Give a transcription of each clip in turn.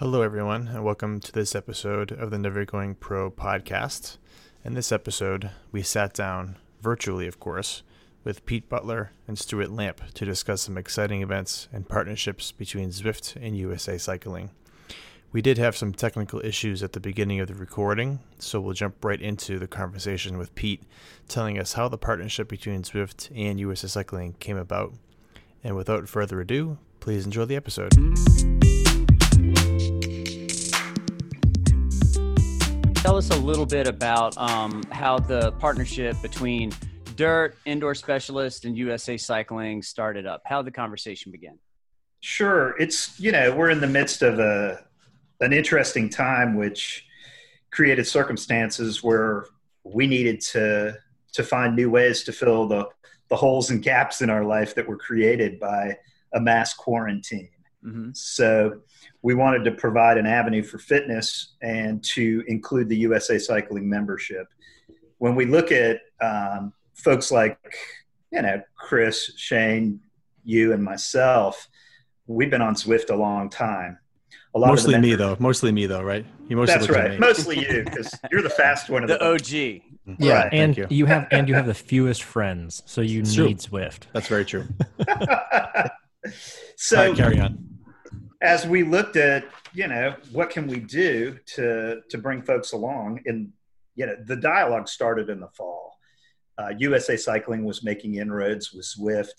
Hello everyone, and welcome to this episode of the Never Going Pro podcast. In this episode, we sat down, virtually of course, with Pete Butler and Stuart Lamp to discuss some exciting events and partnerships between Zwift and USA Cycling. We did have some technical issues at the beginning of the recording, so we'll jump right into the conversation with Pete, telling us how the partnership between Zwift and USA Cycling came about. And without further ado, please enjoy the episode. Tell us a little bit about how the partnership between Dirt, Indoor Specialist, and USA Cycling started up, how the conversation began. Sure. It's, you know, we're in the midst of an interesting time, which created circumstances where we needed to find new ways to fill the holes and gaps in our life that were created by a mass quarantine. Mm-hmm. So we wanted to provide an avenue for fitness and to include the USA Cycling membership. When we look at folks like, you know, Chris, Shane, you, and myself, we've been on Zwift a long time. Mostly me though, right? That's right. Mostly you, because you're the fast one of the OG. Yeah, right. And you have the fewest friends, so you need Zwift. That's very true. So all right, carry on. As we looked at, you know, what can we do to bring folks along, and, you know, the dialogue started in the fall. USA Cycling was making inroads with Zwift.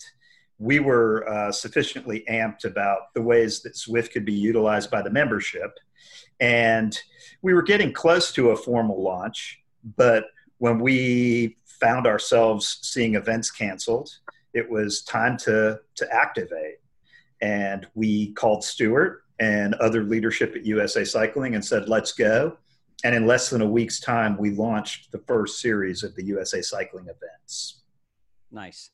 We were sufficiently amped about the ways that Zwift could be utilized by the membership. And we were getting close to a formal launch, but when we found ourselves seeing events canceled, it was time to activate. And we called Stuart and other leadership at USA Cycling and said, let's go. And in less than a week's time, we launched the first series of the USA Cycling events. Nice.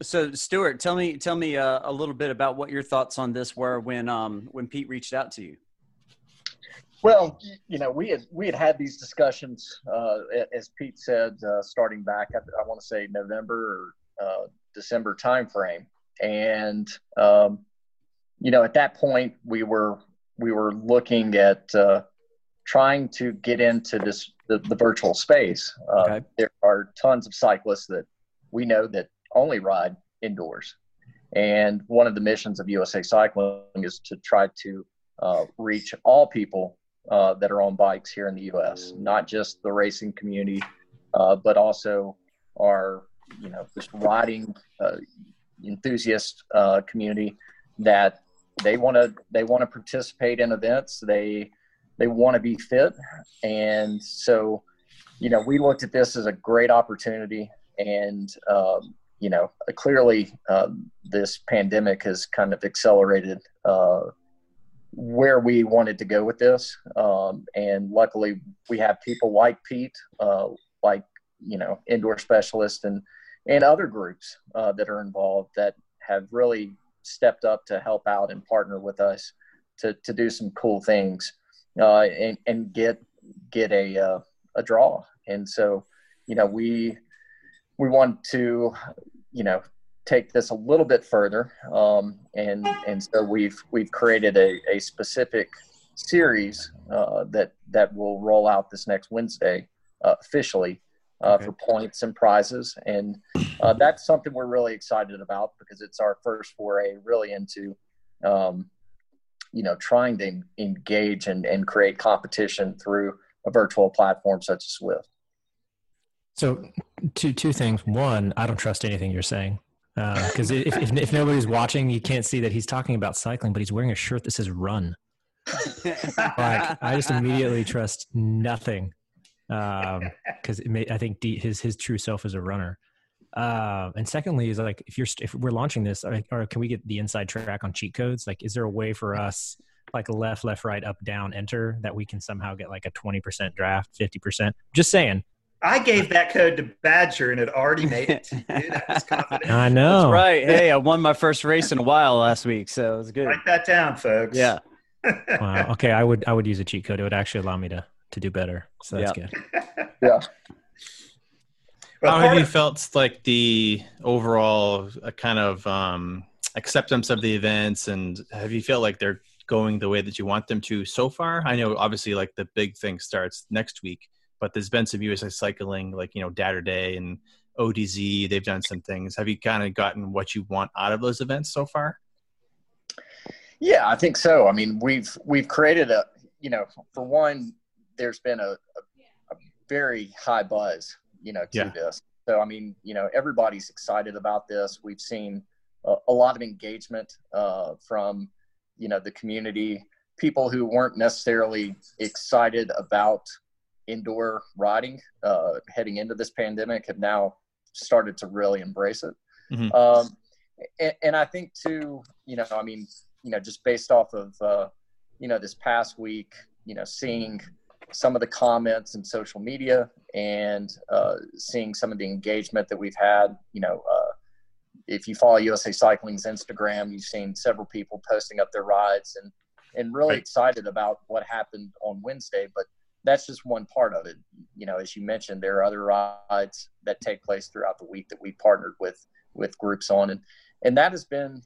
So Stuart, tell me a little bit about what your thoughts on this were when Pete reached out to you. Well, you know, we had these discussions, as Pete said, starting back, I want to say November or December timeframe. And, you know, at that point we were looking at, trying to get into this, the virtual space. Okay. There are tons of cyclists that we know that only ride indoors. And one of the missions of USA Cycling is to try to, reach all people, that are on bikes here in the U.S., not just the racing community, but also our, you know, just riding, enthusiast community, that they want to participate in events, they want to be fit. And so, you know, we looked at this as a great opportunity, and you know, clearly this pandemic has kind of accelerated where we wanted to go with this, and luckily we have people like Pete, like, you know, Indoor Specialist and other groups that are involved that have really stepped up to help out and partner with us to do some cool things, and get a draw. And so, you know, we want to, you know, take this a little bit further, and so we've created a specific series that will roll out this next Wednesday officially. Okay. For points and prizes. And that's something we're really excited about, because it's our first foray really into, you know, trying to engage and create competition through a virtual platform such as Zwift. So two things. One, I don't trust anything you're saying, because if nobody's watching, you can't see that he's talking about cycling, but he's wearing a shirt that says run. Like, I just immediately trust nothing. Because I think his true self is a runner. And secondly, is like, if we're launching this, or can we get the inside track on cheat codes? Like, is there a way for us, like left, right, up, down, enter, that we can somehow get like a 20% draft, 50%? Just saying. I gave that code to Badger, and it already made it to you. That was confident. I know. That's right. Hey, I won my first race in a while last week, so it was good. Write that down, folks. Yeah. Wow. Okay, I would use a cheat code. It would actually allow me to do better. So that's good. Yeah. How have you felt like the overall kind of acceptance of the events, and have you felt like they're going the way that you want them to so far? I know obviously like the big thing starts next week, but there's been some USA Cycling, like, you know, Datter Day and ODZ, they've done some things. Have you kind of gotten what you want out of those events so far? Yeah, I think so. I mean, we've created a, you know, for one, there's been a very high buzz, you know, to this. So, I mean, you know, everybody's excited about this. We've seen a lot of engagement from, you know, the community, people who weren't necessarily excited about indoor riding heading into this pandemic have now started to really embrace it. Mm-hmm. And I think too, you know, I mean, you know, just based off of, you know, this past week, you know, seeing some of the comments in social media and seeing some of the engagement that we've had, you know, if you follow USA Cycling's Instagram, you've seen several people posting up their rides and really excited about what happened on Wednesday, but that's just one part of it. You know, as you mentioned, there are other rides that take place throughout the week that we partnered with groups on. And that has been,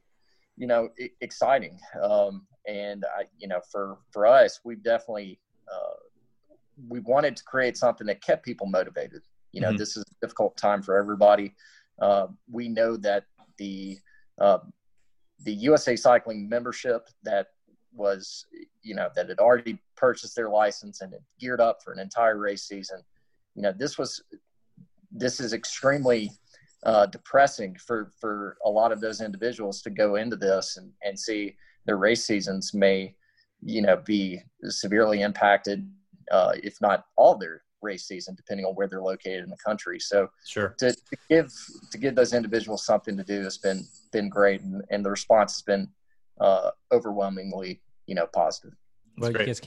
you know, exciting. And I, you know, for us, we've definitely, we wanted to create something that kept people motivated. You know, mm-hmm. This is a difficult time for everybody. We know that the USA Cycling membership that was, you know, that had already purchased their license and had geared up for an entire race season. You know, this is extremely depressing for a lot of those individuals to go into this and see their race seasons may, you know, be severely impacted, if not all their race season, depending on where they're located in the country. So sure. to give those individuals something to do has been great. And the response has been overwhelmingly, you know, positive. Well, you guys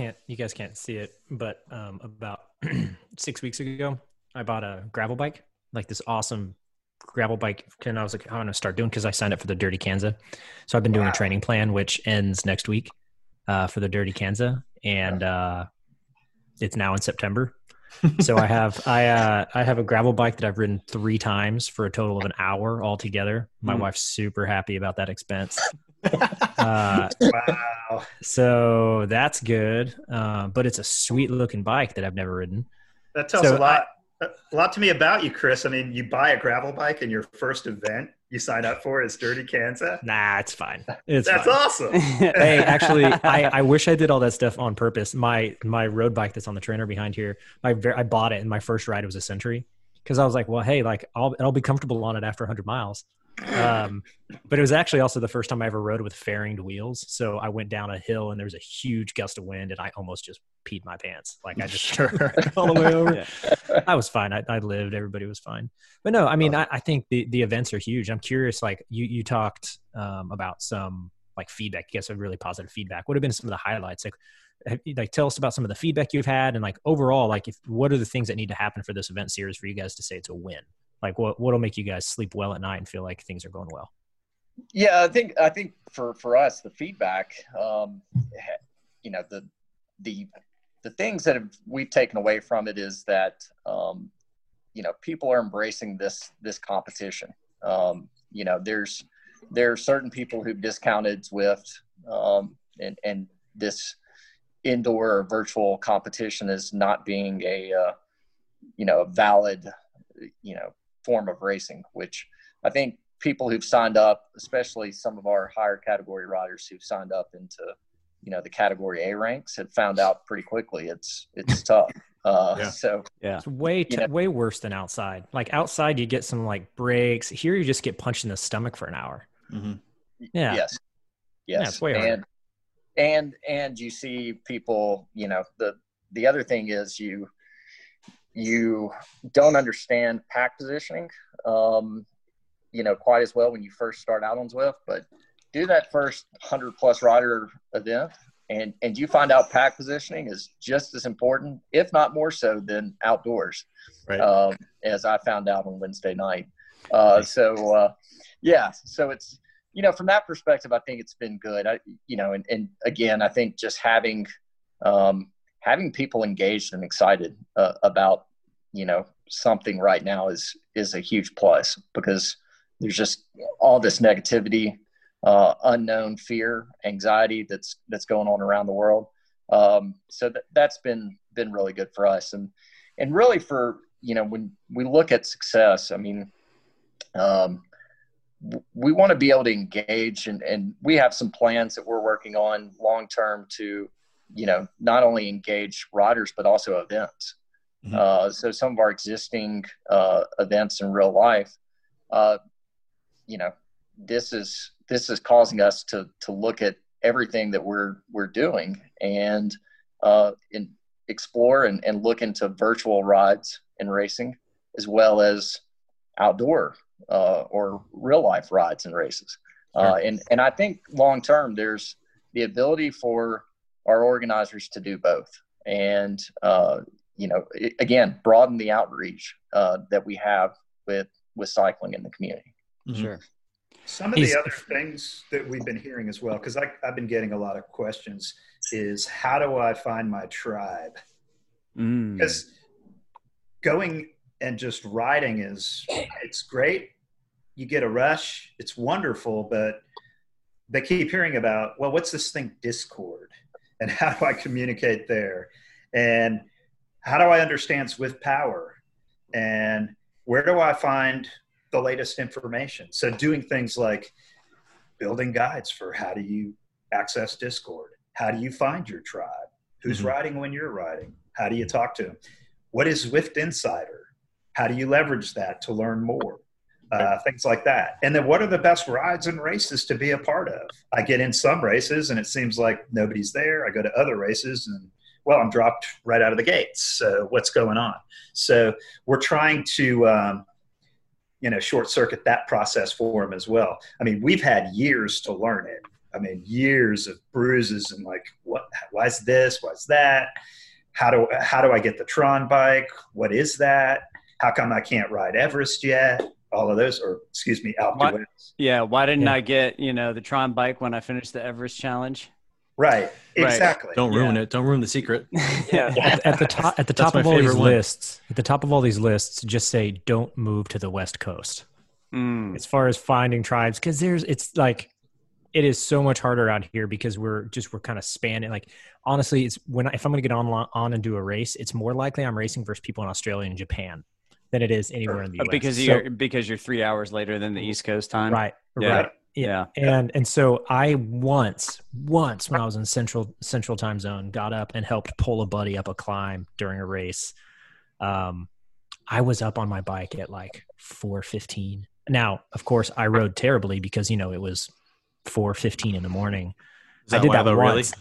can't see it, but about 6 weeks ago, I bought a gravel bike, like this awesome gravel bike. And I was like, I'm going to start doing, because I signed up for the Dirty Kanza. So I've been doing a training plan, which ends next week for the Dirty Kanza. And it's now in September. So I have a gravel bike that I've ridden 3 times for a total of an hour altogether. My wife's super happy about that expense. Wow. So that's good. But it's a sweet looking bike that I've never ridden. That tells a lot to me about you, Chris. I mean, you buy a gravel bike and your first event you sign up for is Dirty Kanza. Nah, it's fine. That's fine. Awesome. Hey, actually, I wish I did all that stuff on purpose. My road bike that's on the trainer behind here, I bought it and my first ride was a Century, because I was like, well, hey, like I'll be comfortable on it after 100 miles. But it was actually also the first time I ever rode with fairinged wheels. So I went down a hill and there was a huge gust of wind and I almost just peed my pants. Like I just all the way over. Yeah. I was fine. I lived, everybody was fine. But no, I mean, I think the events are huge. I'm curious, like you talked, about some like feedback, I guess a really positive feedback. What have been some of the highlights? Like tell us about some of the feedback you've had and like overall, like what are the things that need to happen for this event series for you guys to say it's a win? Like what'll make you guys sleep well at night and feel like things are going well? Yeah, I think for us, the feedback, you know, the things that we've taken away from it is that, you know, people are embracing this competition. You know, there are certain people who've discounted Zwift, and this indoor or virtual competition as not being a, you know, a valid, you know, form of racing, which I think people who've signed up, especially some of our higher category riders who've signed up into, you know, the category A ranks, have found out pretty quickly. It's tough. So yeah, it's way worse than outside. Like outside, you get some like breaks. Here, you just get punched in the stomach for an hour. Mm-hmm. Yeah. Yes. Yeah, it's way harder. And you see people. You know, the other thing is you don't understand pack positioning, you know, quite as well when you first start out on Zwift, but do that first 100+ rider event and you find out pack positioning is just as important, if not more so, than outdoors, as I found out on Wednesday night. So it's, you know, from that perspective, I think it's been good. You know, and again, I think just having people engaged and excited about, you know, something right now is a huge plus, because there's just all this negativity unknown fear, anxiety that's going on around the world. So that's been really good for us. And really for, you know, when we look at success, I mean, we want to be able to engage, and we have some plans that we're working on long-term to, you know, not only engage riders, but also events. Mm-hmm. So some of our existing events in real life, you know, this is causing us to look at everything that we're doing and explore and look into virtual rides and racing, as well as outdoor or real life rides and races. Sure. And I think long term there's the ability for our organizers to do both. And, you know, again, broaden the outreach that we have with cycling in the community. Mm-hmm. Sure. Some of the other things that we've been hearing as well, because I've been getting a lot of questions, is how do I find my tribe? Because going and just riding it's great. You get a rush. It's wonderful. But they keep hearing about, well, what's this thing, Discord? And how do I communicate there? And how do I understand Zwift Power? And where do I find the latest information? So doing things like building guides for how do you access Discord? How do you find your tribe? Who's riding when you're riding? How do you talk to them? What is Zwift Insider? How do you leverage that to learn more? Things like that. And then what are the best rides and races to be a part of? I get in some races and it seems like nobody's there. I go to other races and, well, I'm dropped right out of the gates. So what's going on? So we're trying to, you know, short circuit that process for them as well. I mean, we've had years to learn it. I mean, years of bruises and like, what, why is this? Why is that? How do I get the Tron bike? What is that? How come I can't ride Everest yet? All of those, or excuse me, Alpe d'Zwift. Yeah. Why didn't I get, you know, the Tron bike when I finished the Everest challenge? Right. Exactly. Don't ruin it. Don't ruin the secret. At the top of all these lists, at the top of all these lists, just say, don't move to the West Coast. As far as finding tribes. Cause it's like, it is so much harder out here because we're kind of spanning. Like, honestly, it's if I'm going to get on and do a race, it's more likely I'm racing versus people in Australia and Japan than it is anywhere in the US. Because you're 3 hours later than the East Coast time. Right. Yeah. Right. Yeah. And so I once when I was in central time zone, got up and helped pull a buddy up a climb during a race. I was up on my bike at like 4:15. Now, of course I rode terribly because, you know, it was 4:15 in the morning. I did that once.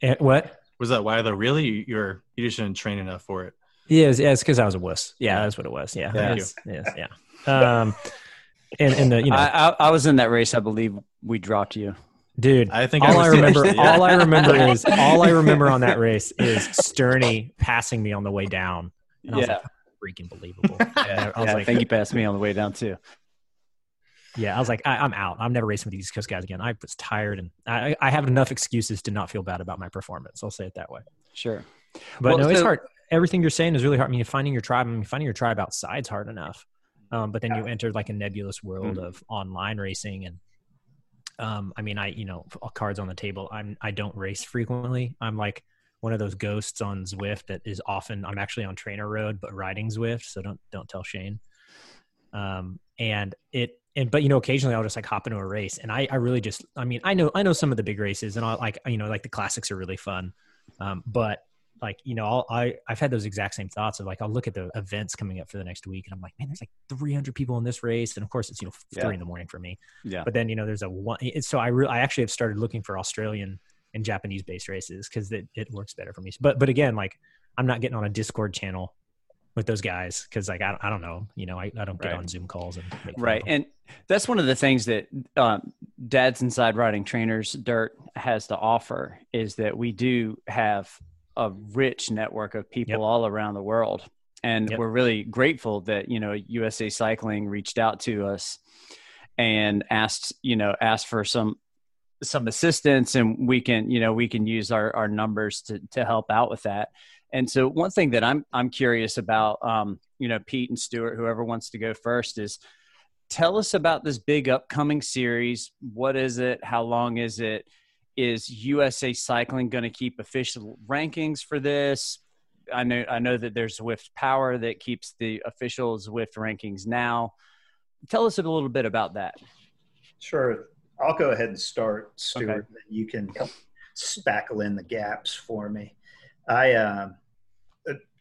Really? What? Was that why though? Really? You just didn't train enough for it. Yeah, it's because I was a wuss. Yeah, that's what it was. Yeah, yeah. And the, you know, I was in that race. I believe we dropped you, dude. I think all I remember on that race is Sterney passing me on the way down. And I was like, freaking believable. Yeah, I think he passed me on the way down too. Yeah, I was like, I'm out. I'm never racing with these Coast guys again. I was tired, and I have enough excuses to not feel bad about my performance. I'll say it that way. Sure, but well, no, it's hard. Everything you're saying is really hard. I mean, finding your tribe outside's hard enough. But then you enter like a nebulous world of online racing. And I mean, you know, all cards on the table. I don't race frequently. I'm like one of those ghosts on Zwift that is often, I'm actually on trainer road, but riding Zwift. So don't tell Shane. But you know, occasionally I'll just like hop into a race and I really just, I mean, I know some of the big races and I like, you know, like the classics are really fun. But like, you know, I've had those exact same thoughts of like, I'll look at the events coming up for the next week and I'm like, man, there's like 300 people in this race. And of course it's, you know, 3 in the morning for me. Yeah. But then, you know, there's so I actually have started looking for Australian and Japanese based races because it works better for me. But again, like I'm not getting on a Discord channel with those guys because like, I don't know, you know, I don't get on Zoom calls. And that's one of the things that Dad's Inside Riding Trainers Dirt has to offer is that we do have a rich network of people all around the world. And we're really grateful that, you know, USA Cycling reached out to us and asked for some assistance and we can use our numbers to help out with that. And so one thing that I'm curious about, you know, Pete and Stuart, whoever wants to go first is, Tell us about this big upcoming series. What is it? How long is it? Is USA Cycling going to keep official rankings for this? I know that there's Zwift Power that keeps the official Zwift rankings now. Tell us a little bit about that. Sure. I'll go ahead and start, Stuart. Okay. You can spackle in the gaps for me. I am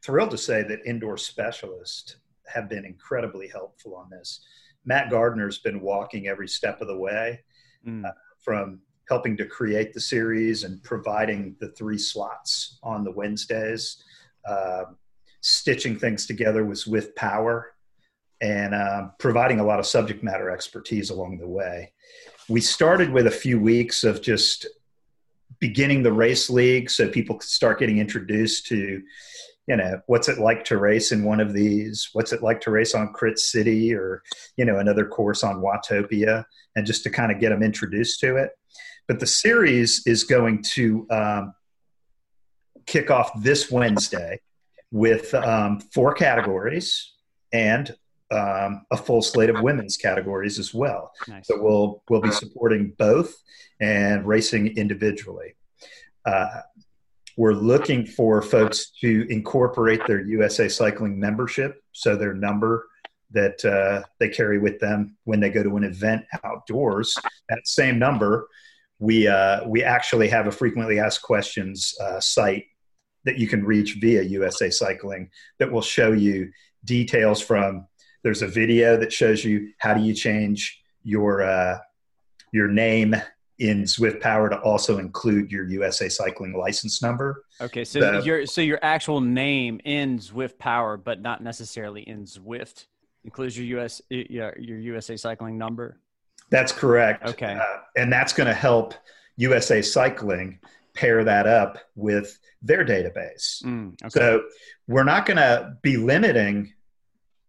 thrilled to say that Indoor Specialist have been incredibly helpful on this. Matt Gardner's been walking every step of the way, from helping to create the series and providing the 3 slots on the Wednesdays, stitching things together with Zwift Power, and providing a lot of subject matter expertise along the way. We started with a few weeks of just beginning the race league so people could start getting introduced to, you know, what's it like to race in one of these? What's it like to race on Crit City or, you know, another course on Watopia, and just to kind of get them introduced to it. But the series is going to kick off this Wednesday with 4 categories and a full slate of women's categories as well. Nice. So we'll be supporting both and racing individually. We're looking for folks to incorporate their USA Cycling membership, so their number that they carry with them when they go to an event outdoors, that same number. We actually have a frequently asked questions site that you can reach via USA Cycling that will show you details from, there's a video that shows you how do you change your name in Zwift Power to also include your USA Cycling license number. Okay, so your actual name in Zwift Power, but not necessarily in Zwift, includes your USA Cycling number? That's correct. Okay. And that's going to help USA Cycling pair that up with their database. Okay. So we're not going to be limiting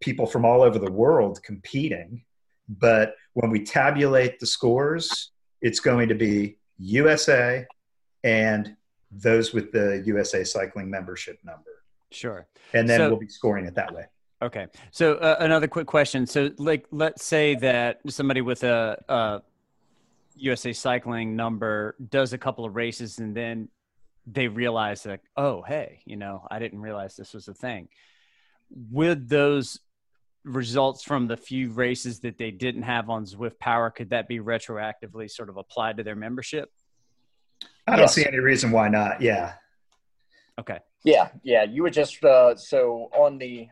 people from all over the world competing, but when we tabulate the scores, it's going to be USA and those with the USA Cycling membership number. Sure. And then we'll be scoring it that way. Okay. So another quick question. So like, let's say that somebody with a USA Cycling number does a couple of races and then they realize that, oh, hey, you know, I didn't realize this was a thing. Would those results from the few races that they didn't have on Zwift Power, could that be retroactively sort of applied to their membership? I don't see any reason why not. Yeah. Okay. Yeah. Yeah. You would just, so on the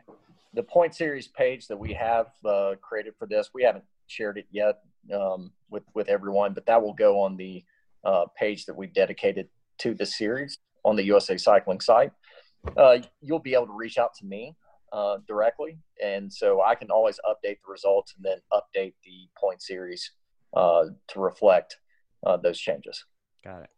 point series page that we have created for this, we haven't shared it yet with everyone, but that will go on the page that we've dedicated to the series on the USA Cycling site. You'll be able to reach out to me directly, and so I can always update the results and then update the point series to reflect those changes. Got it.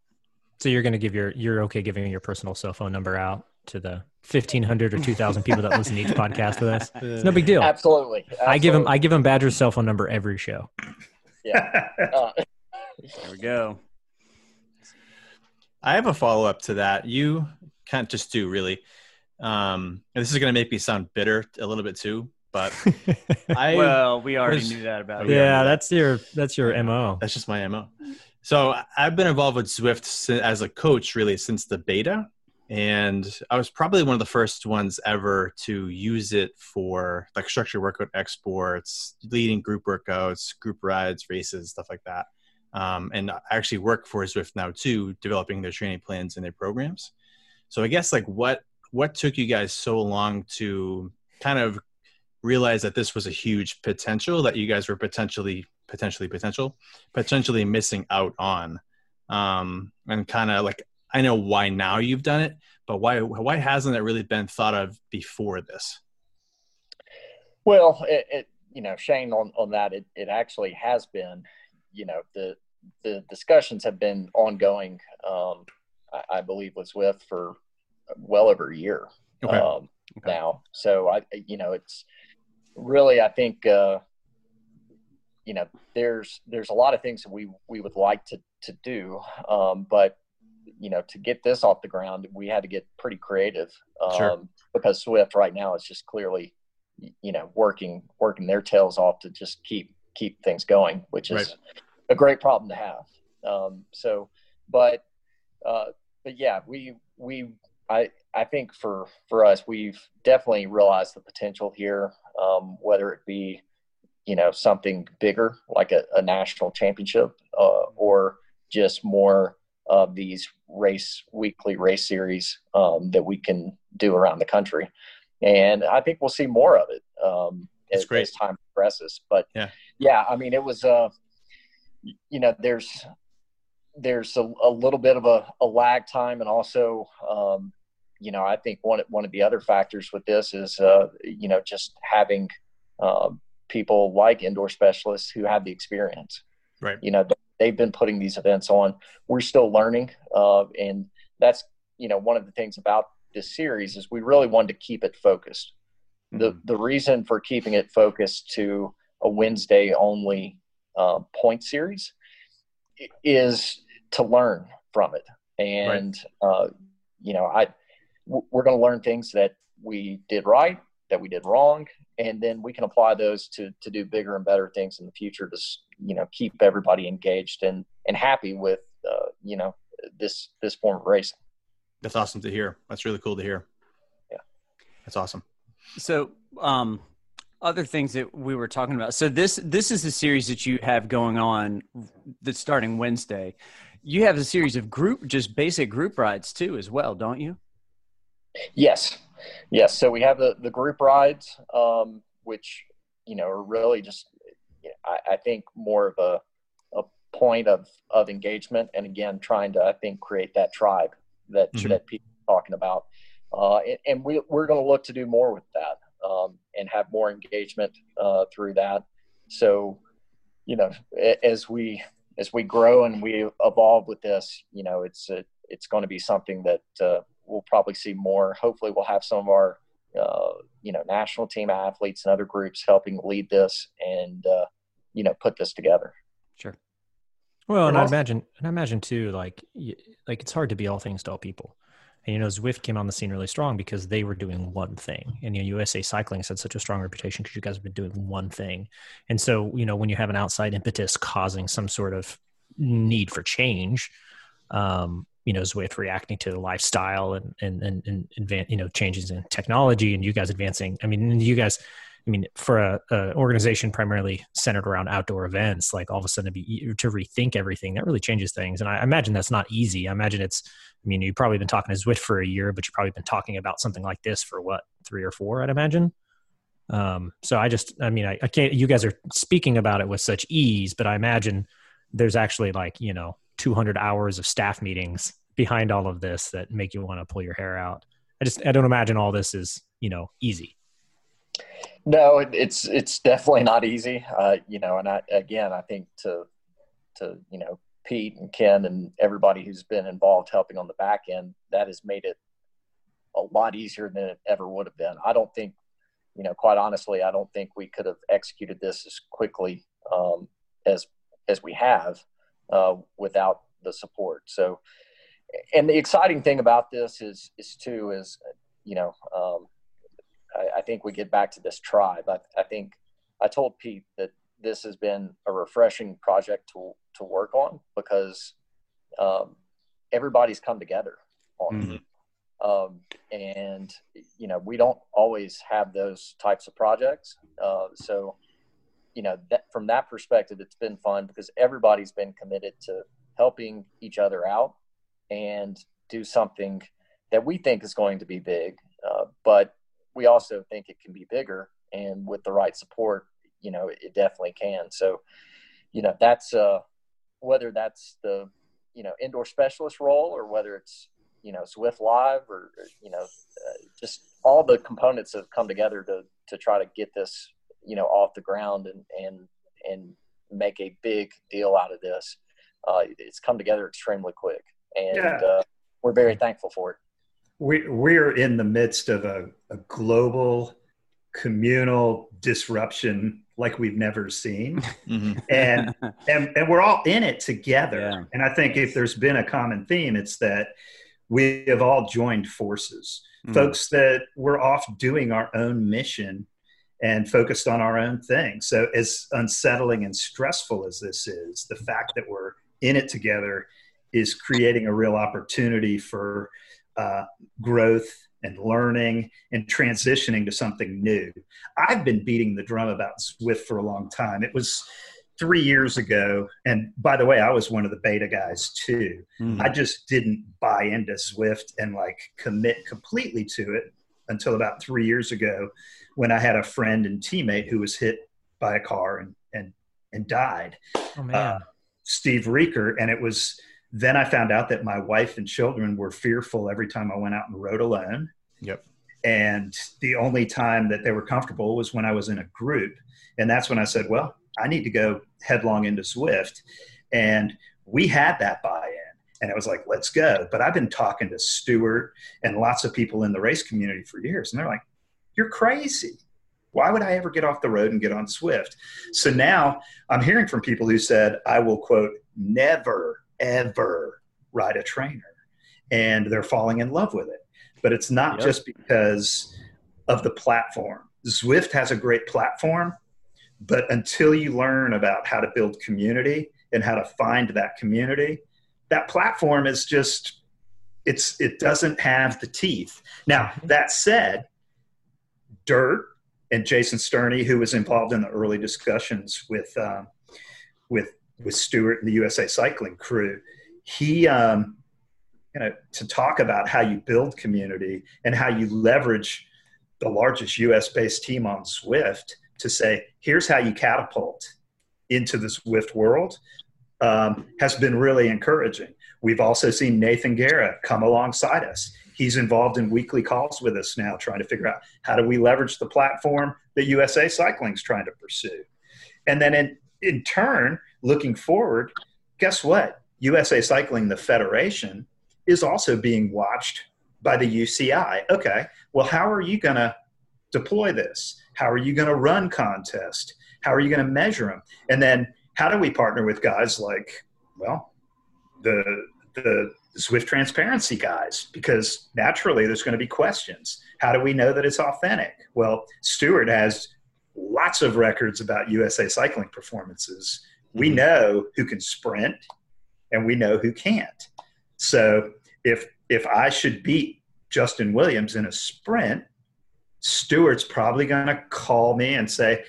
So you're going to give you're okay giving your personal cell phone number out to the 1,500 or 2,000 people that listen to each podcast with us? It's no big deal. Absolutely. I give them Badger's cell phone number every show. Yeah. There we go. I have a follow-up to that. You can't just do really. And this is going to make me sound bitter a little bit too, but well, we already knew that about you. Yeah, that's your MO. That's just my MO. So I've been involved with Zwift as a coach really since the beta. And I was probably one of the first ones ever to use it for like structured workout exports, leading group workouts, group rides, races, stuff like that. And I actually work for Zwift now too, developing their training plans and their programs. So I guess like what took you guys so long to kind of realize that this was a huge potential that you guys were potentially missing out on? And kind of like, I know why now you've done it, but why hasn't it really been thought of before this? Well, Shane, on that, it actually has been, you know, the discussions have been ongoing. I believe with Zwift for well over a year okay. now. So it's really, I think, there's a lot of things that we would like to do. But to get this off the ground, we had to get pretty creative because Zwift right now is just clearly, working their tails off to just keep keep things going, which is a great problem to have. But yeah, I think for us, we've definitely realized the potential here, whether it be, something bigger like a national championship, or just more of these weekly race series, that we can do around the country. And I think we'll see more of it, as time progresses. But yeah, I mean, it was, there's a little bit of a lag time. And also, I think one of the other factors with this is, just having people like Indoor Specialists who have the experience. Right. They've been putting these events on. We're still learning. And that's, one of the things about this series is we really wanted to keep it focused. Mm-hmm. The reason for keeping it focused to a Wednesday only point series is to learn from it. And, we're going to learn things that we did right, that we did wrong, and then we can apply those to do bigger and better things in the future to, keep everybody engaged and happy with, this form of racing. That's awesome to hear. That's really cool to hear. Yeah. That's awesome. So, other things that we were talking about. So this is the series that you have going on that's starting Wednesday. You have a series of basic group rides too, as well, don't you? Yes. So we have the group rides, which, are really just, I think more of a point of engagement. And again, trying to, I think, create that tribe that people are talking about. And we're going to look to do more with that. And have more engagement through that. So, as we grow and we evolve with this, it's going to be something that we'll probably see more. Hopefully, we'll have some of our national team athletes and other groups helping lead this and put this together. Sure. Well, and I imagine too, like it's hard to be all things to all people. And, Zwift came on the scene really strong because they were doing one thing. And, USA Cycling has had such a strong reputation because you guys have been doing one thing. And so, when you have an outside impetus causing some sort of need for change, Zwift reacting to the lifestyle and advance, changes in technology and you guys advancing. I mean, for a organization primarily centered around outdoor events, like all of a sudden to rethink everything, that really changes things. And I imagine that's not easy. I imagine you've probably been talking to Zwift for a year, but you've probably been talking about something like this for what, 3 or 4, I'd imagine. So I can't, you guys are speaking about it with such ease, but I imagine there's actually 200 hours of staff meetings behind all of this that make you want to pull your hair out. I don't imagine all this is, easy. No, it's definitely not easy. And I think to, Pete and Ken and everybody who's been involved helping on the back end, that has made it a lot easier than it ever would have been. I don't think, quite honestly, I don't think we could have executed this as quickly, as we have, without the support. So, and the exciting thing about this is I think we get back to this tribe. I think I told Pete that this has been a refreshing project to work on because everybody's come together on it. And, we don't always have those types of projects. So from that perspective, it's been fun because everybody's been committed to helping each other out and do something that we think is going to be big. But we also think it can be bigger, and with the right support, it definitely can. So, that's whether that's the, Indoor Specialist role or whether it's, Zwift Live or just all the components have come together to try to get this, off the ground and make a big deal out of this. It's come together extremely quick, and we're very thankful for it. We're in the midst of a global communal disruption like we've never seen. Mm-hmm. and we're all in it together. Yeah. And I think if there's been a common theme, it's that we have all joined forces. Mm-hmm. Folks that we're off doing our own mission and focused on our own thing. So as unsettling and stressful as this is, the fact that we're in it together is creating a real opportunity for growth and learning and transitioning to something new. I've been beating the drum about Zwift for a long time. It was 3 years ago. And by the way, I was one of the beta guys too. Mm-hmm. I just didn't buy into Zwift and like commit completely to it until about 3 years ago when I had a friend and teammate who was hit by a car and died. Oh, man. Steve Reeker. And it was, then I found out that my wife and children were fearful every time I went out and rode alone. Yep. And the only time that they were comfortable was when I was in a group. And that's when I said, well, I need to go headlong into Zwift. And we had that buy-in. And it was like, let's go. But I've been talking to Stuart and lots of people in the race community for years. And they're like, you're crazy. Why would I ever get off the road and get on Zwift? So now I'm hearing from people who said, I will, quote, never, ever ride a trainer. And they're falling in love with it. But it's not just because of the platform. Zwift has a great platform. But until you learn about how to build community and how to find that community, that platform is just, it doesn't have the teeth. Now, that said, Dirt and Jason Sterney, who was involved in the early discussions with Stuart and the USA Cycling crew, he, you know, to talk about how you build community and how you leverage the largest US-based team on Zwift to say, here's how you catapult into the Zwift world, has been really encouraging. We've also seen Nathan Guerra come alongside us. He's involved in weekly calls with us now, trying to figure out how do we leverage the platform that USA Cycling's trying to pursue. And then in turn, looking forward, guess what? USA Cycling, the federation, is also being watched by the UCI. Okay, well, how are you going to deploy this? How are you going to run contests? How are you going to measure them? And then how do we partner with guys like, well, the Zwift transparency guys? Because naturally there's going to be questions. How do we know that it's authentic? Well, Stuart has lots of records about USA Cycling performances. We know who can sprint and we know who can't. So if I should beat Justin Williams in a sprint, Stuart's probably going to call me and say,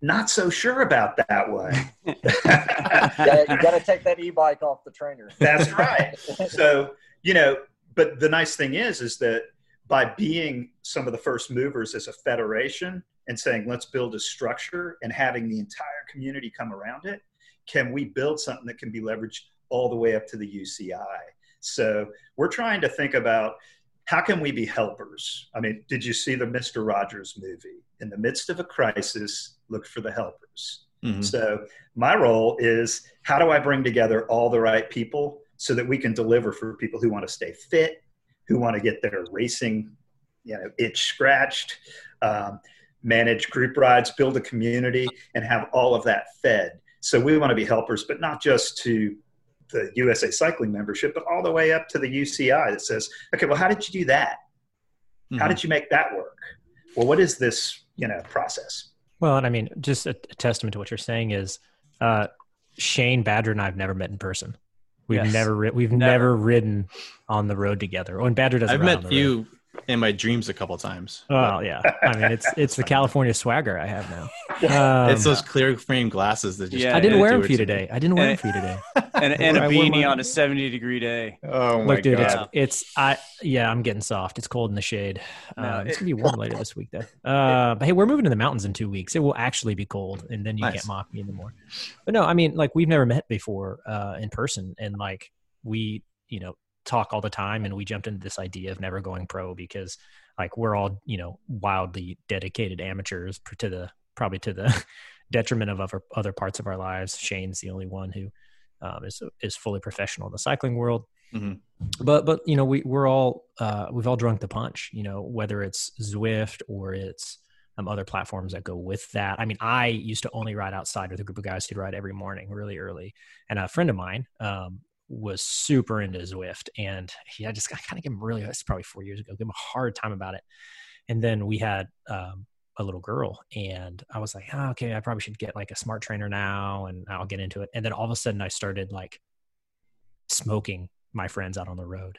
not so sure about that one. You got to take that e-bike off the trainer. That's right. So, you know, but the nice thing is that by being some of the first movers as a federation and saying, let's build a structure and having the entire community come around it, can we build something that can be leveraged all the way up to the UCI? So we're trying to think about, how can we be helpers? I mean, did you see the Mr. Rogers movie? In the midst of a crisis, look for the helpers. Mm-hmm. So my role is, how do I bring together all the right people so that we can deliver for people who want to stay fit, who want to get their racing, you know, itch scratched, manage group rides, build a community, and have all of that fed. So we want to be helpers, but not just to the USA Cycling membership, but all the way up to the UCI that says, okay, well, how did you do that? How did you make that work? Well, what is this, you know, process? Well, and I mean, just a testament to what you're saying is Shane Badger and I have never met in person. We've never ridden on the road together. Oh, and Badger doesn't. I've met you in my dreams a couple of times. Oh yeah. I mean, it's the California swagger I have now. It's those clear frame glasses that just I didn't wear them for you today. And a beanie on a 70-degree day. Oh my God. I'm getting soft. It's cold in the shade. It's gonna be warm later this week though. But hey, we're moving to the mountains in 2 weeks. It will actually be cold, and then you can't mock me anymore. But no, I mean, like, we've never met before in person, and like we, you know, talk all the time, and we jumped into this idea of never going pro because, like, we're all, you know, wildly dedicated amateurs to the detriment of other parts of our lives. Shane's the only one who is fully professional in the cycling world. Mm-hmm. But you know, we've all drunk the punch, you know, whether it's Zwift or it's other platforms that go with that. I mean, I used to only ride outside with a group of guys who'd ride every morning really early, and a friend of mine was super into Zwift, and I kind of gave him, really, that's probably 4 years ago, gave him a hard time about it. And then we had a little girl. And I was like, oh, okay, I probably should get like a smart trainer now and I'll get into it. And then all of a sudden I started like smoking my friends out on the road.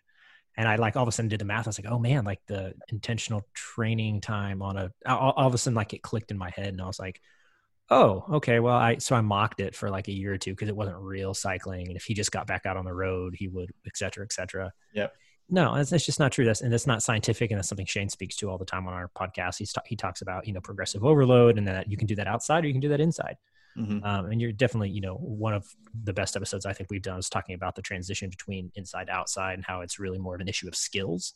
And I like all of a sudden did the math. I was like, oh man, like the intentional training time on a, all of a sudden like it clicked in my head and I was like, oh, okay. Well, so I mocked it for like a year or two because it wasn't real cycling. And if he just got back out on the road, he would, et cetera, et cetera. Yep. No, that's just not true. That's not scientific. And that's something Shane speaks to all the time on our podcast. He talks about, you know, progressive overload and that you can do that outside or you can do that inside. Mm-hmm. And you're definitely, you know, one of the best episodes I think we've done is talking about the transition between inside, outside, and how it's really more of an issue of skills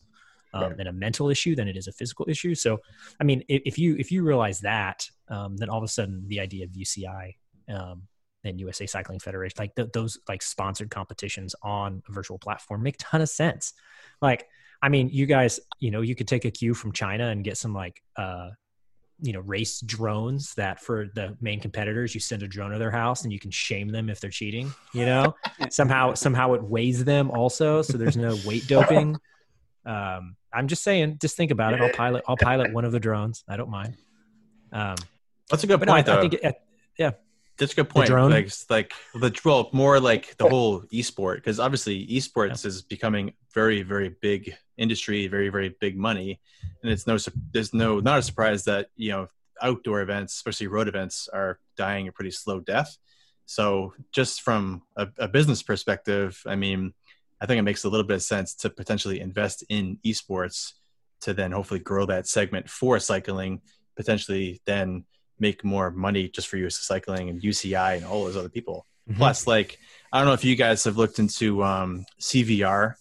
and a mental issue than it is a physical issue. So, I mean, if you realize that, then all of a sudden the idea of UCI and USA Cycling Federation, like those like sponsored competitions on a virtual platform make a ton of sense. Like, I mean, you guys, you know, you could take a cue from China and get some like, you know, race drones that for the main competitors, you send a drone to their house and you can shame them if they're cheating, you know, somehow it weighs them also. So there's no weight doping. I'm just saying, just think about it. I'll pilot one of the drones. I don't mind. That's a good point though. I think yeah. That's a good point. Like the whole esport. Cause obviously esports is becoming very, very big industry, very, very big money. And not a surprise that, you know, outdoor events, especially road events, are dying a pretty slow death. So just from a business perspective, I mean, I think it makes a little bit of sense to potentially invest in esports to then hopefully grow that segment for cycling, potentially then make more money just for USA Cycling and UCI and all those other people. Mm-hmm. Plus, like, I don't know if you guys have looked into CVR.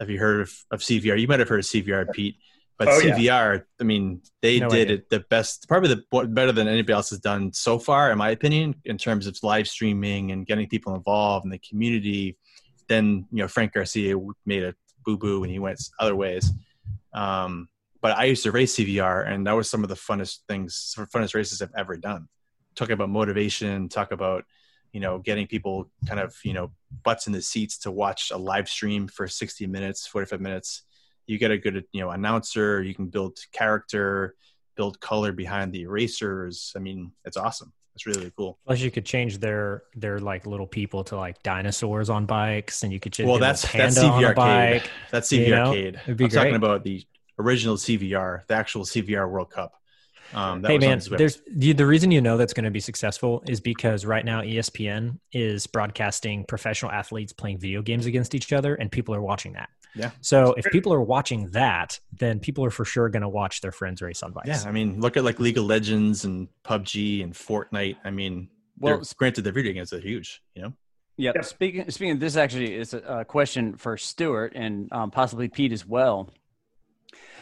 Have you heard of CVR? You might have heard of CVR, Pete. But CVR, yeah. I mean, they did it the best, probably better than anybody else has done so far, in my opinion, in terms of live streaming and getting people involved in the community. Then, you know, Frank Garcia made a boo-boo and he went other ways. But I used to race CVR, and that was some of the funnest races I've ever done. Talk about motivation, talk about, you know, getting people kind of, you know, butts in the seats to watch a live stream for 60 minutes, 45 minutes. You get a good, you know, announcer. You can build character, build color behind the racers. I mean, it's awesome. It's really cool. Plus, you could change their like little people to like dinosaurs on bikes, and you could change. Well, that's CVR Arcade. That's CVR Arcade. I'm talking about the original CVR, the actual CVR World Cup. Hey man, the reason you know that's going to be successful is because right now ESPN is broadcasting professional athletes playing video games against each other, and people are watching that. Yeah. So if people are watching that, then people are for sure going to watch their friends race on bikes. Yeah, I mean, look at like League of Legends and PUBG and Fortnite. I mean, well, granted, the video games are huge, you know. Yeah. Yep. Speaking of this, actually, is a question for Stuart and possibly Pete as well.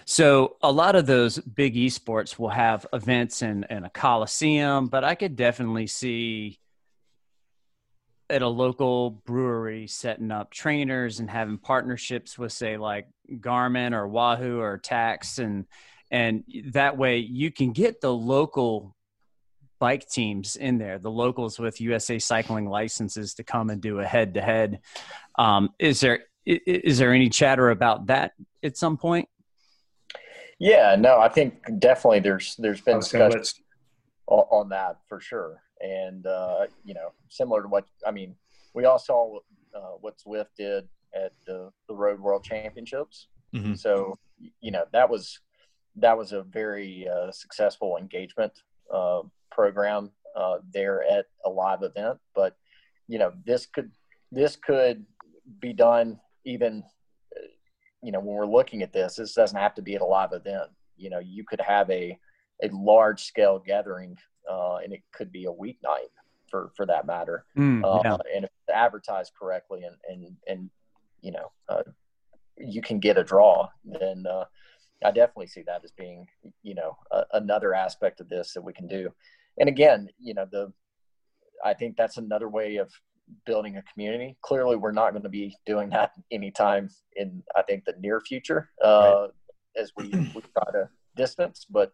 So a lot of those big esports will have events in a coliseum, but I could definitely see at a local brewery setting up trainers and having partnerships with, say, like Garmin or Wahoo or Tax, and that way you can get the local bike teams in there, the locals with USA Cycling licenses, to come and do a head-to-head. Is there any chatter about that at some point? Yeah, no, I think definitely there's been discussion on that for sure. And, you know, similar to we all saw what Zwift did at the Road World Championships. Mm-hmm. So, you know, that was a very successful engagement program there at a live event. But, you know, this could be done even – you know, when we're looking at this doesn't have to be at a live event. You know, you could have a large scale gathering, and it could be a weeknight for that matter. And if it's advertised correctly and you know, you can get a draw, then I definitely see that as being, you know, another aspect of this that we can do. And again, you know, I think that's another way of building a community. Clearly we're not going to be doing that anytime in, I think, the near future, as we try to distance, but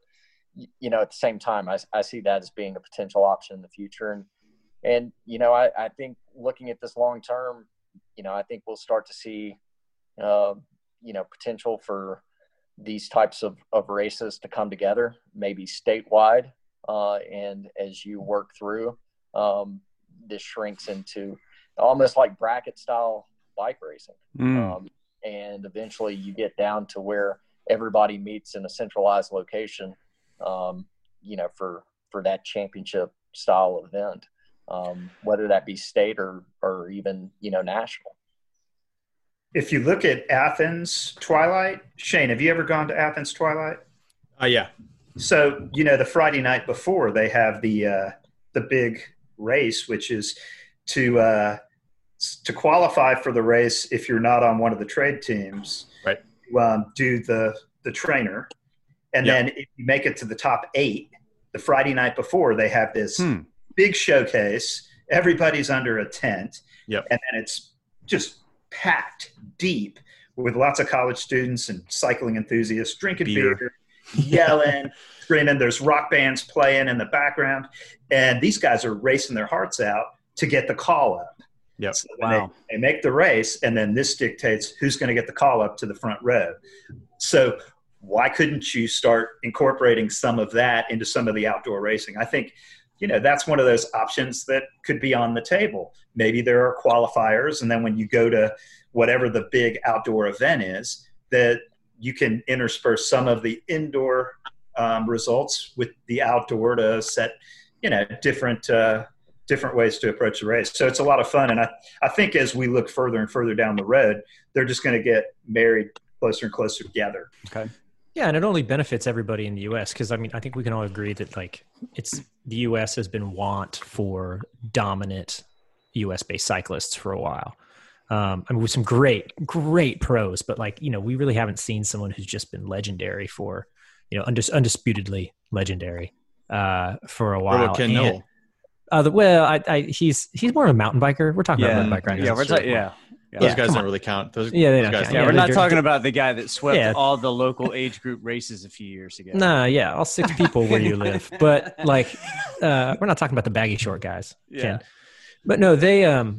you know, at the same time, I see that as being a potential option in the future. And, you know, I think looking at this long-term, you know, I think we'll start to see, you know, potential for these types of races to come together, maybe statewide. And as you work through, this shrinks into almost like bracket style bike racing. And eventually you get down to where everybody meets in a centralized location, you know, for that championship style event, whether that be state or even, you know, national. If you look at Athens Twilight, Shane, have you ever gone to Athens Twilight? Yeah. So, you know, the Friday night before they have the big race, which is to qualify for the race. If you're not on one of the trade teams, right, do the trainer. And then if you make it to the top 8, the Friday night before they have this big showcase. Everybody's under a tent. And then it's just packed deep with lots of college students and cycling enthusiasts drinking beer yelling, screaming. There's rock bands playing in the background. And these guys are racing their hearts out to get the call up. So they make the race, and then this dictates who's going to get the call up to the front row. So why couldn't you start incorporating some of that into some of the outdoor racing? I think, you know, that's one of those options that could be on the table. Maybe there are qualifiers, and then when you go to whatever the big outdoor event is, that you can intersperse some of the indoor results with the outdoor to set, you know, different ways to approach the race. So it's a lot of fun. And I think as we look further and further down the road, they're just going to get married closer and closer together. Okay. Yeah. And it only benefits everybody in the US. Cause I mean, I think we can all agree that like it's the US has been want for dominant US based cyclists for a while. I mean, with some great pros, but like, you know, we really haven't seen someone who's just been legendary for, you know, undisputedly legendary for a while. Or Ken Noll. Well, he's more of a mountain biker. We're talking about mountain bike riders. Yeah, those guys don't really count. Those guys don't. We're not talking about the guy that swept all the local age group races a few years ago. All 6 people where you live. But like, we're not talking about the baggy short guys. Ken. But no, they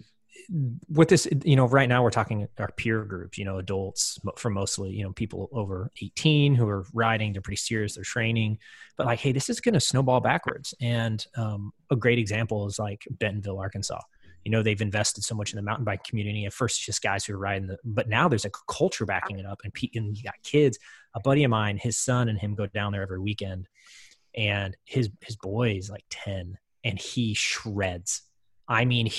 with this, you know, right now we're talking our peer group, you know, adults for mostly, you know, people over 18 who are riding, they're pretty serious, they're training, but like, hey, this is going to snowball backwards. And a great example is like Bentonville, Arkansas. You know, they've invested so much in the mountain bike community. At first, it's just guys who are riding, but now there's a culture backing it up, and you got kids. A buddy of mine, his son and him go down there every weekend, and his boy is like 10 and he shreds. I mean,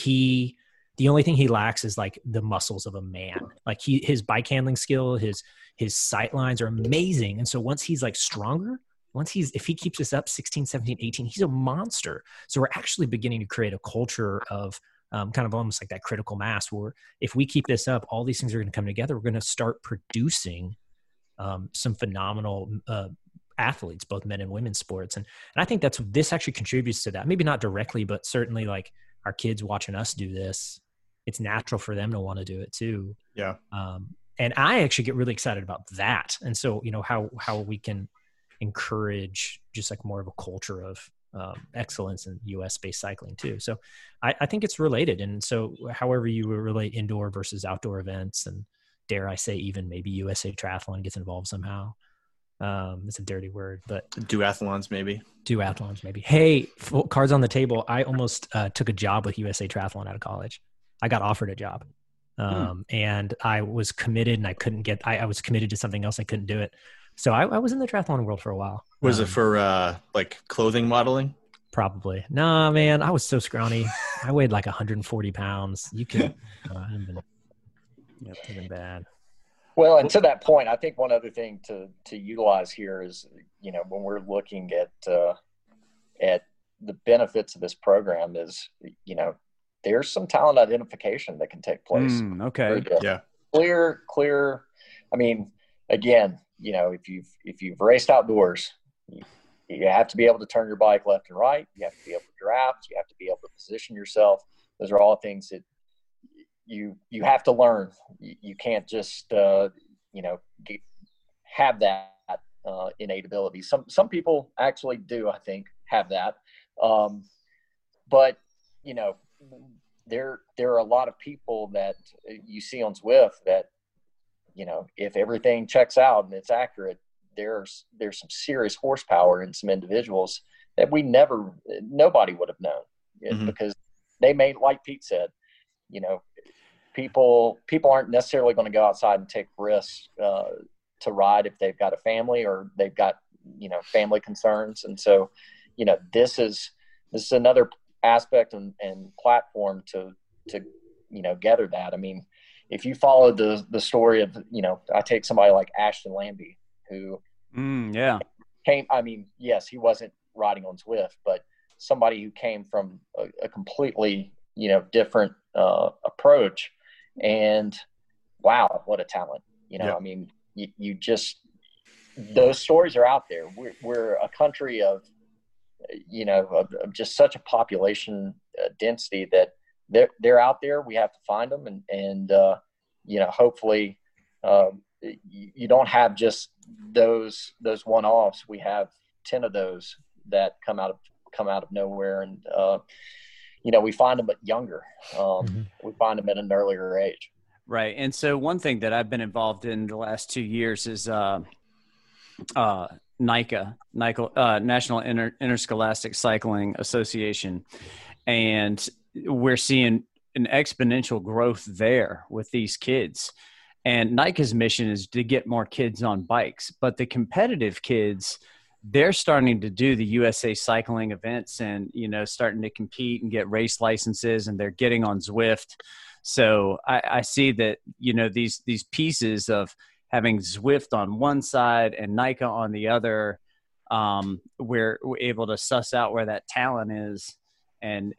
the only thing he lacks is like the muscles of a man. Like his bike handling skill, his sight lines are amazing. And so once he's like stronger, if he keeps this up 16, 17, 18, he's a monster. So we're actually beginning to create a culture of kind of almost like that critical mass where if we keep this up, all these things are going to come together. We're going to start producing some phenomenal athletes, both men and women's sports. And I think this actually contributes to that. Maybe not directly, but certainly like our kids watching us do this, it's natural for them to want to do it too. Yeah. And I actually get really excited about that. And so, you know, how we can encourage just like more of a culture of excellence in US based cycling too. So I think it's related. And so however you relate indoor versus outdoor events, and dare I say, even maybe USA Triathlon gets involved somehow. It's a dirty word, but duathlons maybe. Hey, full cards on the table. I almost took a job with USA Triathlon out of college. I got offered a job, and I was committed, and I couldn't get. I was committed to something else. I couldn't do it, so I was in the triathlon world for a while. Was it for like clothing modeling? Probably. Nah, man, I was so scrawny. I weighed like 140 pounds. You could. I've been bad. Well, and to that point, I think one other thing to utilize here is, you know, when we're looking at the benefits of this program is, you know, there's some talent identification that can take place. Okay. Yeah. Clear. I mean, again, you know, if you've raced outdoors, you have to be able to turn your bike left and right. You have to be able to draft. You have to be able to position yourself. Those are all things that you have to learn. You can't just you know, have that innate ability. Some people actually do, I think, have that, but you know, there are a lot of people that you see on Zwift that, you know, if everything checks out and it's accurate, there's some serious horsepower in some individuals that we never, nobody would have known, mm-hmm. because they may, like Pete said, you know, people aren't necessarily going to go outside and take risks to ride if they've got a family or they've got, you know, family concerns. And so, you know, this is another aspect and platform to, you know, gather that. I mean, if you follow the story of, you know, I take somebody like Ashton Lambie, who came, I mean, yes, he wasn't riding on Zwift, but somebody who came from a completely, you know, different approach, and wow, what a talent, you know, I mean, you just, those stories are out there. We're a country of, you know, of just such a population density that they're out there. We have to find them, and you know, hopefully you don't have just those one-offs. We have 10 of those that come out of nowhere, and you know, we find them but younger. Mm-hmm. We find them at an earlier age. Right. And so one thing that I've been involved in the last 2 years is NICA, National Interscholastic Cycling Association. And we're seeing an exponential growth there with these kids. And NICA's mission is to get more kids on bikes. But the competitive kids, they're starting to do the USA Cycling events and, you know, starting to compete and get race licenses, and they're getting on Zwift. So I see that, you know, these pieces of having Zwift on one side and NICA on the other, we're able to suss out where that talent is. And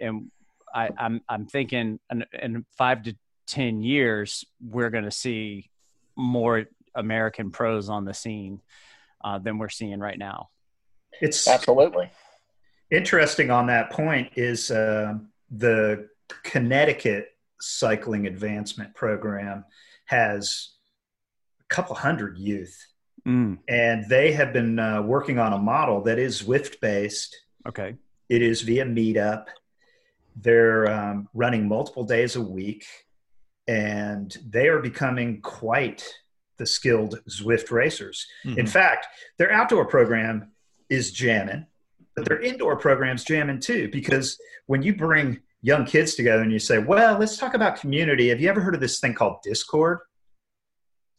I'm thinking in 5 to 10 years, we're going to see more American pros on the scene than we're seeing right now. It's absolutely interesting on that point is the Connecticut Cycling Advancement Program has a couple hundred youth, and they have been working on a model that is Zwift based. Okay. It is via Meetup. They're running multiple days a week, and they are becoming quite the skilled Zwift racers. Mm-hmm. In fact, their outdoor program is jamming, but their indoor program's jamming too, because when you bring young kids together and you say, well, let's talk about community. Have you ever heard of this thing called Discord?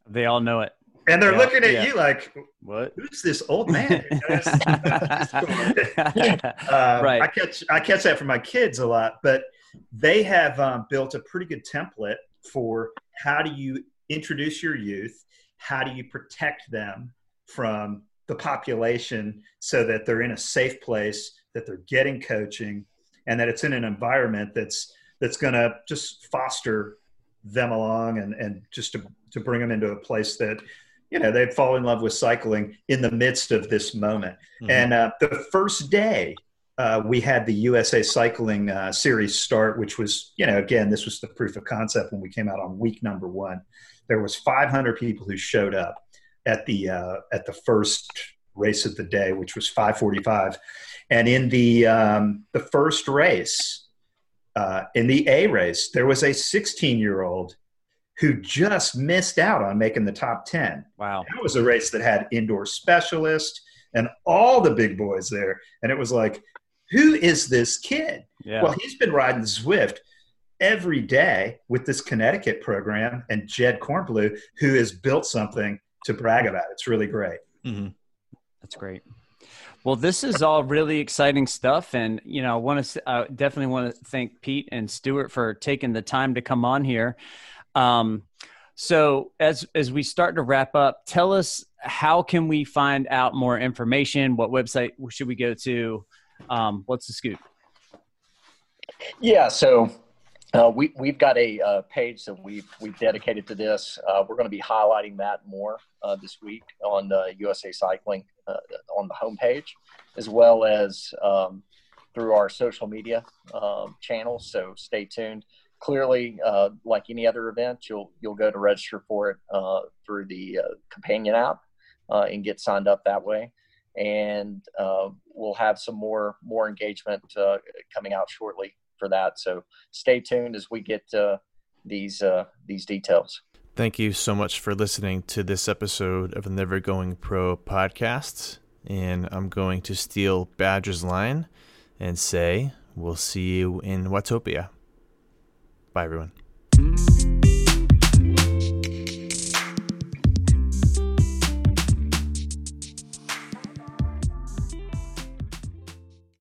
They all know it. And they're looking at you like, "What? Who's this old man?" Right. I catch that from my kids a lot, but they have built a pretty good template for how do you introduce your youth, how do you protect them from the population so that they're in a safe place, that they're getting coaching, and that it's in an environment that's going to just foster them along and just to bring them into a place that, you know, they'd fall in love with cycling in the midst of this moment. Mm-hmm. And the first day we had the USA Cycling series start, which was, you know, again, this was the proof of concept when we came out on week number one. There was 500 people who showed up at the first race of the day, which was 545. And in the first race, in the A race, there was a 16-year-old who just missed out on making the top 10. Wow. That was a race that had Indoor Specialist and all the big boys there. And it was like, who is this kid? Yeah. Well, he's been riding Zwift every day with this Connecticut program and Jed Kornblue, who has built something to brag about. It's really great. Mm-hmm. That's great. Well, this is all really exciting stuff, and you know, I definitely want to thank Pete and Stuart for taking the time to come on here. So, as we start to wrap up, tell us, how can we find out more information? What website should we go to? What's the scoop? Yeah, so we've got a page that we've dedicated to this. We're going to be highlighting that more this week on USA Cycling. On the homepage, as well as through our social media channels. So stay tuned. Clearly, like any other event, you'll go to register for it through the companion app and get signed up that way. And we'll have some more engagement coming out shortly for that. So stay tuned as we get these details. Thank you so much for listening to this episode of the Never Going Pro podcast. And I'm going to steal Badger's line and say, we'll see you in Watopia. Bye, everyone.